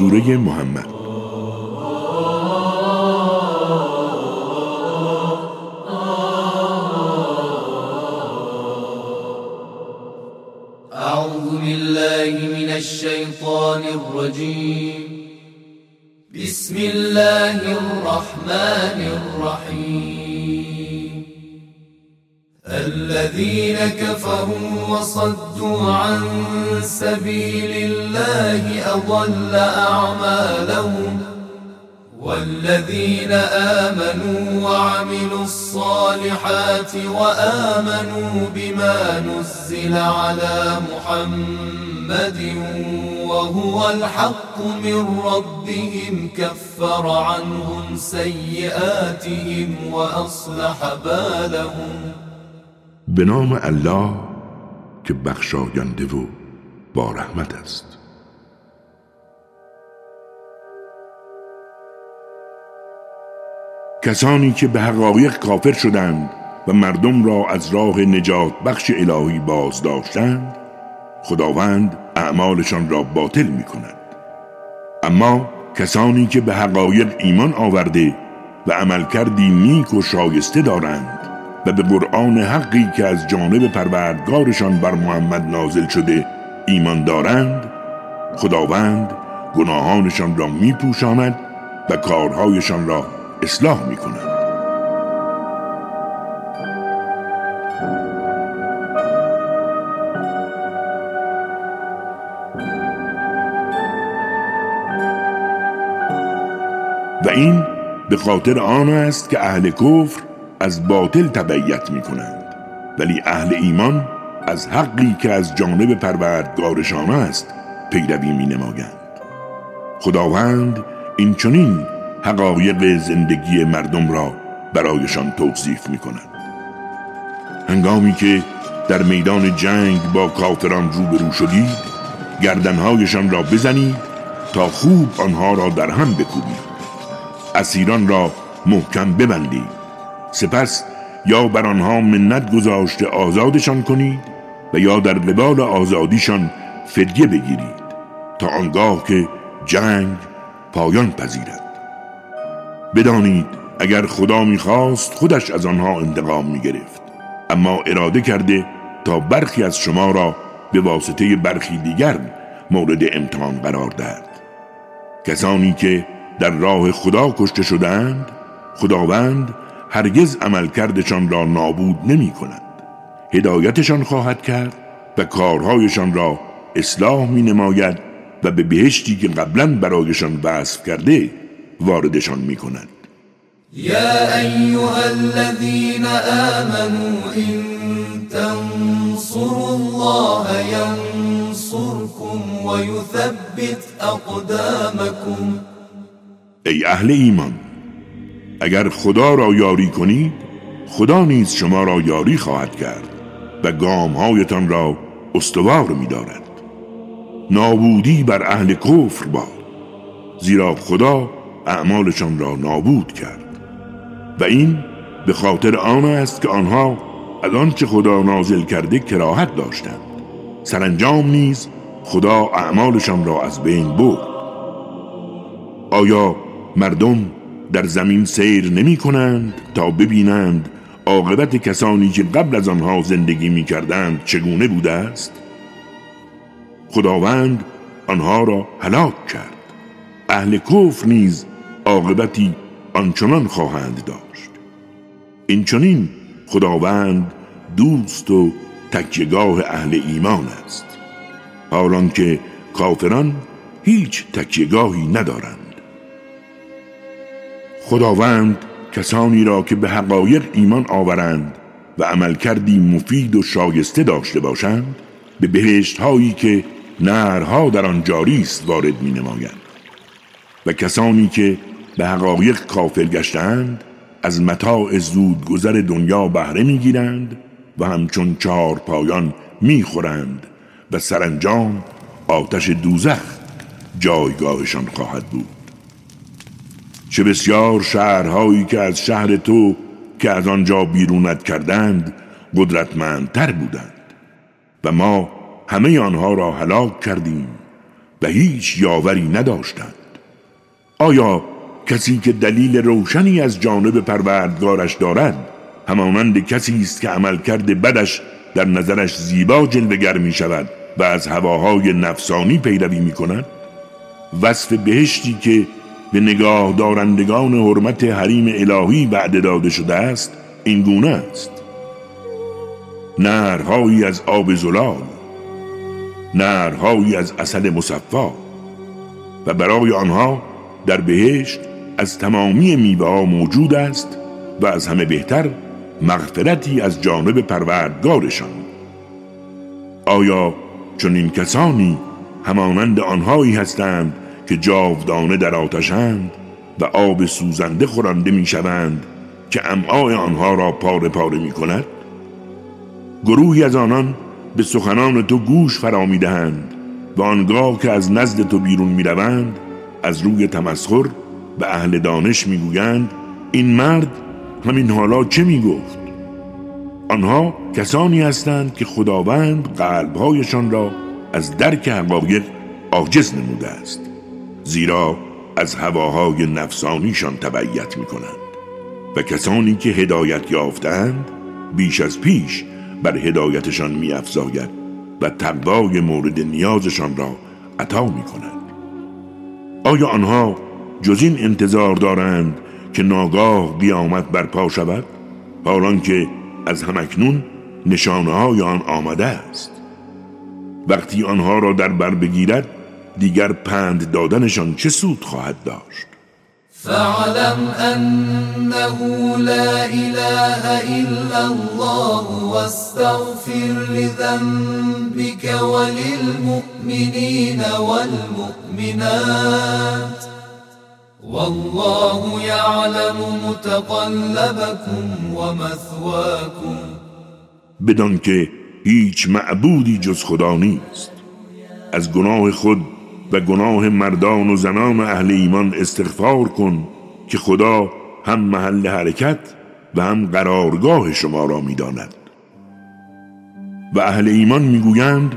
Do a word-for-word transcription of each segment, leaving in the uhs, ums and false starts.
سوره محمد. اعوذ بالله من الشیطان الرجیم. بسم الله الرحمن الرحیم. الذين كفروا وصدوا عن سبيل الله أضل أعمالهم والذين آمنوا وعملوا الصالحات وآمنوا بما نزل على محمد وهو الحق من ربهم كفر عنهم سيئاتهم وأصلح بالهم. به نام الله که بخشاینده و با رحمت است. کسانی که به حقایق کافر شدند و مردم را از راه نجات بخش الهی باز داشتند، خداوند اعمالشان را باطل می کند. اما کسانی که به حقایق ایمان آورده و عملکردی نیک و شایسته دارند و به قرآن حقی که از جانب پروردگارشان بر محمد نازل شده ایمان دارند، خداوند گناهانشان را میپوشاند و کارهایشان را اصلاح میکند. و این به خاطر آن است که اهل کفر از باطل تبعیت می کنند، ولی اهل ایمان از حقی که از جانب پروردگارشان است پیروی می نمایند. خداوند این چنین حقایق زندگی مردم را برایشان توصیف می کند. هنگامی که در میدان جنگ با کافران روبرو شدید، گردنهایشان را بزنید تا خوب آنها را در هم بکوبید، اسیران را محکم ببندید، سپس یا بر آنها منت گذاشته آزادشان کنید و یا در قبال آزادیشان فدیه بگیرید تا آنگاه که جنگ پایان پذیرد. بدانید اگر خدا می‌خواست خودش از آنها انتقام می‌گرفت، اما اراده کرده تا برخی از شما را به واسطه برخی دیگر مورد امتحان قرار دهد. کسانی که در راه خدا کشته شدند، خداوند هرگز عملکردشان را نابود نمی کند، هدایتشان خواهد کرد و کارهایشان را اصلاح می نماید و به بهشتی که قبلا برایشان وصف کرده واردشان می کند. یا ایها الذین آمنوا ان تنصروا الله ینصرکم و یثبت اقدامکم. ای اهل ایمان، اگر خدا را یاری کنید، خدا نیز شما را یاری خواهد کرد و گامهایتان را استوار می‌دارد. نابودی بر اهل کفر باد، زیرا خدا اعمالشان را نابود کرد و این به خاطر آن است که آنها از آنچه خدا نازل کرده کراهت داشتند. سرانجام نیز خدا اعمالشان را از بین برد. آیا مردم در زمین سیر نمی کنند تا ببینند عاقبت کسانی که قبل از آنها زندگی می کردند چگونه بوده است؟ خداوند آنها را هلاک کرد. اهل کفر نیز عاقبتی آنچنان خواهند داشت. این چنین خداوند دوست و تکیهگاه اهل ایمان است، حالان که کافران هیچ تکیهگاهی ندارند. خداوند کسانی را که به حقایق ایمان آورند و عملکردی مفید و شایسته داشته باشند به بهشت‌هایی که نهرها در آن جاری است وارد می‌نمایند و کسانی که به حقایق کافر گشتند از متاع زودگذر دنیا بهره می‌گیرند و همچون چهارپایان می‌خورند و سرانجام آتش دوزخ جایگاهشان خواهد بود. چه بسیار شهرهایی که از شهر تو که از آنجا بیرونت کردند قدرتمندتر بودند و ما همه آنها را هلاک کردیم و هیچ یاوری نداشتند. آیا کسی که دلیل روشنی از جانب پروردگارش دارد همانند کسی است که عملکرد بدش در نظرش زیبا جلوه‌گر می شود و از هواهای نفسانی پیروی می کند؟ وصف بهشتی که به نگاه دارندگان حرمت حریم الهی وعده داده شده است این گونه است: نهرهایی از آب زلال، نهرهایی از عسل مصفا، و برای آنها در بهشت از تمامی میوه‌ها موجود است و از همه بهتر مغفرتی از جانب پروردگارشان. آیا چنین کسانی همانند آنهایی هستند که جاودانه در آتشند و آب سوزنده خورانده میشوند که امعاء آنها را پاره پاره میکند؟ گروهی از آنان به سخنان تو گوش فرا میدهند و آنگاه که از نزد تو بیرون میروند از روی تمسخر به اهل دانش میگویند این مرد همین حالا چه میگفت؟ آنها کسانی هستند که خداوند قلبهایشان را از درک حقایق عاجز نموده است، زیرا از هواهای نفسانیشان تبعیت میکنند. و کسانی که هدایت یافتند بیش از پیش بر هدایتشان میافزاید و تقوای مورد نیازشان را عطا میکنند. آیا آنها جز این انتظار دارند که ناگاه قیامت برپا شود، حالان که از همکنون نشانه‌های آن آمده است؟ وقتی آنها را در بر بگیرد دیگر پند دادنشان چه سود خواهد داشت؟ فاعلم انه لا اله الا الله واستغفر لذنبك وللمؤمنین والمؤمنات والله یعلم متقلبكم ومثواكم. بدان که هیچ معبودی جز خدا نیست، از گناه خود و گناه مردان و زنان اهل ایمان استغفار کن که خدا هم محل حرکت و هم قرارگاه شما را می‌داند. و اهل ایمان می‌گویند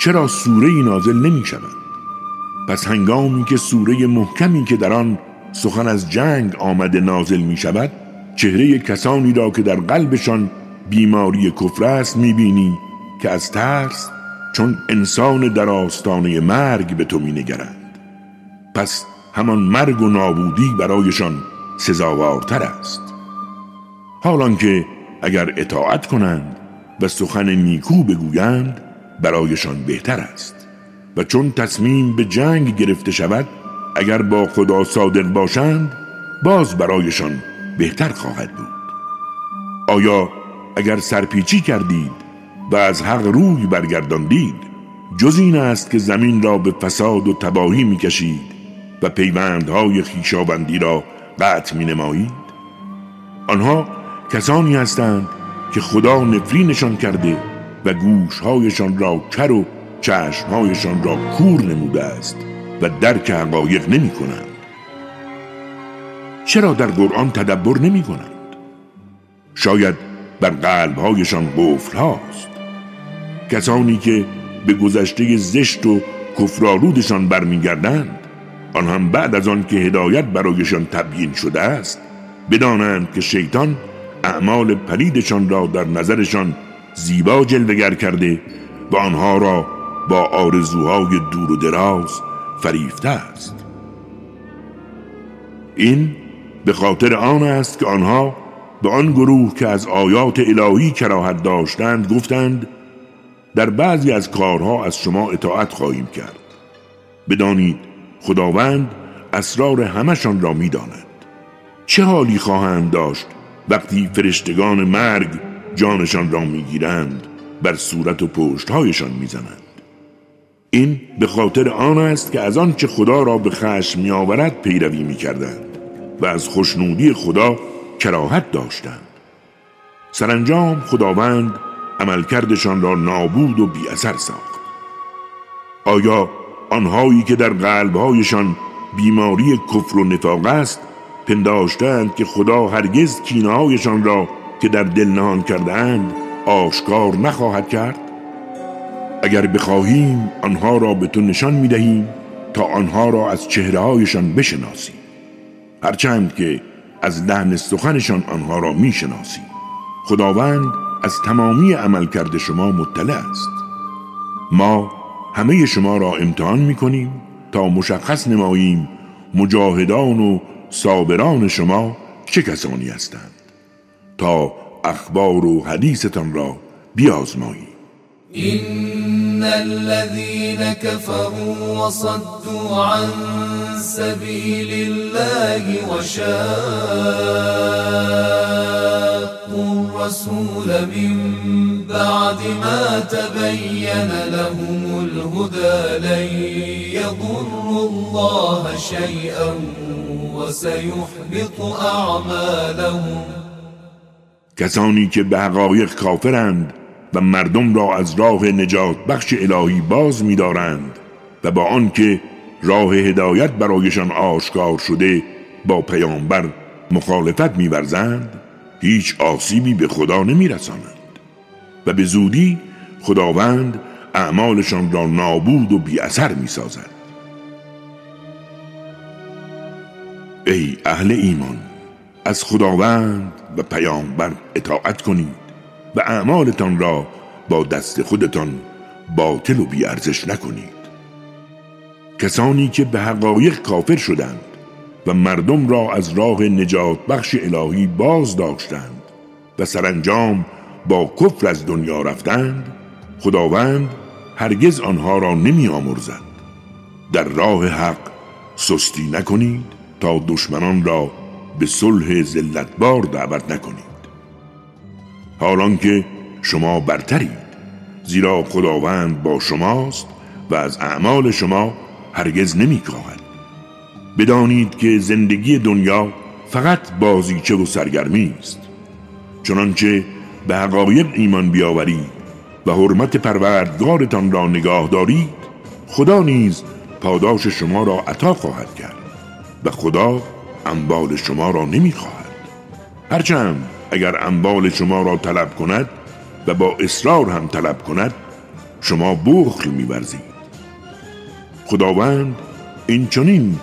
چرا سوره نازل نمی‌شود؟ پس هنگامی که سوره محکمی که در آن سخن از جنگ آمده نازل می‌شود، چهره کسانی را که در قلبشان بیماری کفر است می‌بینی که از ترس چون انسان در آستانه مرگ به تو می‌نگرند. پس همان مرگ و نابودی برایشان سزاوارتر است، حالان که اگر اطاعت کنند و سخن نیکو بگویند برایشان بهتر است. و چون تصمیم به جنگ گرفته شود اگر با خدا صادق باشند باز برایشان بهتر خواهد بود. آیا اگر سرپیچی کردید و از حق روی برگرداندید جز این است که زمین را به فساد و تباهی می کشید و پیوندهای خویشاوندی را قطع می نمایید؟ آنها کسانی هستند که خدا نفرینشان کرده و گوشهایشان را کر و چشمهایشان را کور نموده است و درک حقایق نمی کنند. چرا در قرآن تدبر نمی کنند؟ شاید بر قلبهایشان قفل هاست. کسانی که به گذشته زشت و کفرآلودشان برمیگردند، آن هم بعد از آن که هدایت برایشان تبیین شده است، بدانند که شیطان اعمال پلیدشان را در نظرشان زیبا جلوه‌گر کرده و آنها را با آرزوهای دور و دراز فریفته است. این به خاطر آن است که آنها به آن گروه که از آیات الهی کراهت داشتند گفتند در بعضی از کارها از شما اطاعت خواهیم کرد. بدانید خداوند اسرار همشان را می داند. چه حالی خواهند داشت وقتی فرشتگان مرگ جانشان را می گیرند، بر صورت و پشتهایشان می زنند. این به خاطر آن است که از آن چه خدا را به خشم می آورد پیروی می کردند و از خوشنودی خدا کراهت داشتند. سرانجام خداوند عملکردشان را نابود و بی اثر ساخت. آیا آنهایی که در قلبهایشان بیماری کفر و نفاق است پنداشتند که خدا هرگز کینه‌هایشان را که در دل نهان کرده‌اند آشکار نخواهد کرد؟ اگر بخواهیم آنها را به تو نشان می‌دهیم تا آنها را از چهره‌هایشان بشناسی، هرچند که از لحن سخنشان آنها را میشناسی. خداوند از تمامی عملکرد شما مطلع است. ما همه شما را امتحان می‌کنیم تا مشخص نماییم مجاهدان و صابران شما چه کسانی هستند، تا اخبار و حدیثتان را بیازمایی. إن الذين كفروا وصدوا عن سبيل الله وشاقوا الرسول من بعد ما تبين لهم الهدى لن يضروا الله شيئا وسيحبط أعمالهم. کسانی که به حقایق کافرند و مردم را از راه نجات بخش الهی باز می دارند و با آنکه راه هدایت برایشان آشکار شده با پیامبر مخالفت می ورزند، هیچ آسیبی به خدا نمی رسانند و به زودی خداوند اعمالشان را نابود و بی اثر می سازد. ای اهل ایمان، از خداوند و پیامبر اطاعت کنید و اعمالتان را با دست خودتان باطل و بی‌ارزش نکنید. کسانی که به حقایق کافر شدند و مردم را از راه نجات بخش الهی باز داشتند و سرانجام با کفر از دنیا رفتند، خداوند هرگز آنها را نمی آمرزد. در راه حق سستی نکنید تا دشمنان را به صلح ذلت‌بار دعوت نکنید، حالان که شما برترید، زیرا خداوند با شماست و از اعمال شما هرگز نمی‌کاهد. بدانید که زندگی دنیا فقط بازیچه و سرگرمی است. چنانچه به حقایق ایمان بیاورید و حرمت پروردگارتان را نگاه دارید، خدا نیز پاداش شما را عطا خواهد کرد و خدا اموال شما را نمی‌خواهد. هرچند اگر اموال شما را طلب کند و با اصرار هم طلب کند، شما بخل می‌ورزید. خداوند این چنین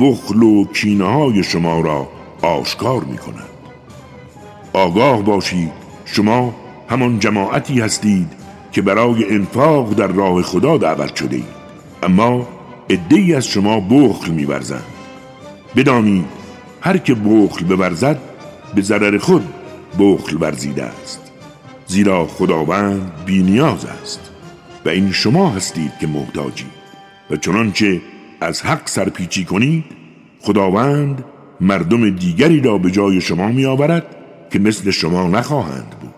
بخل و کینه‌های شما را آشکار می‌کند. آگاه باشید شما همان جماعتی هستید که برای انفاق در راه خدا دعوت شده اید، اما عده‌ای از شما بخل می‌ورزند. بدانید هر که بخل بورزد به ضرر خود بخل ورزیده است، زیرا خداوند بی‌نیاز است و این شما هستید که محتاجید. و چنانچه از حق سرپیچی کنید، خداوند مردم دیگری را به جای شما می‌آورد که مثل شما نخواهند بود.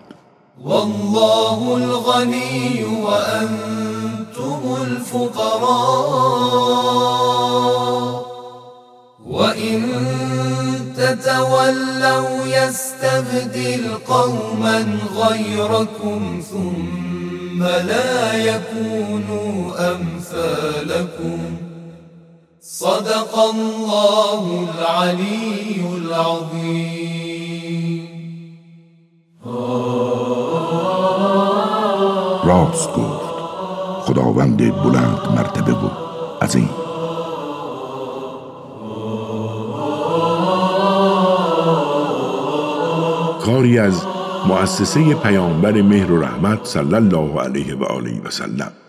والله الغنی و انتم الفقراء و این تتولوا يستبدل قوما غيركم ثم لا يكونوا أمثالكم. صدق الله العلي العظيم. راست گفت، خداوند بلند مرتبه بود از این. کاری از مؤسسه پیامبر مهر و رحمت صلی الله علیه و آله و سلم.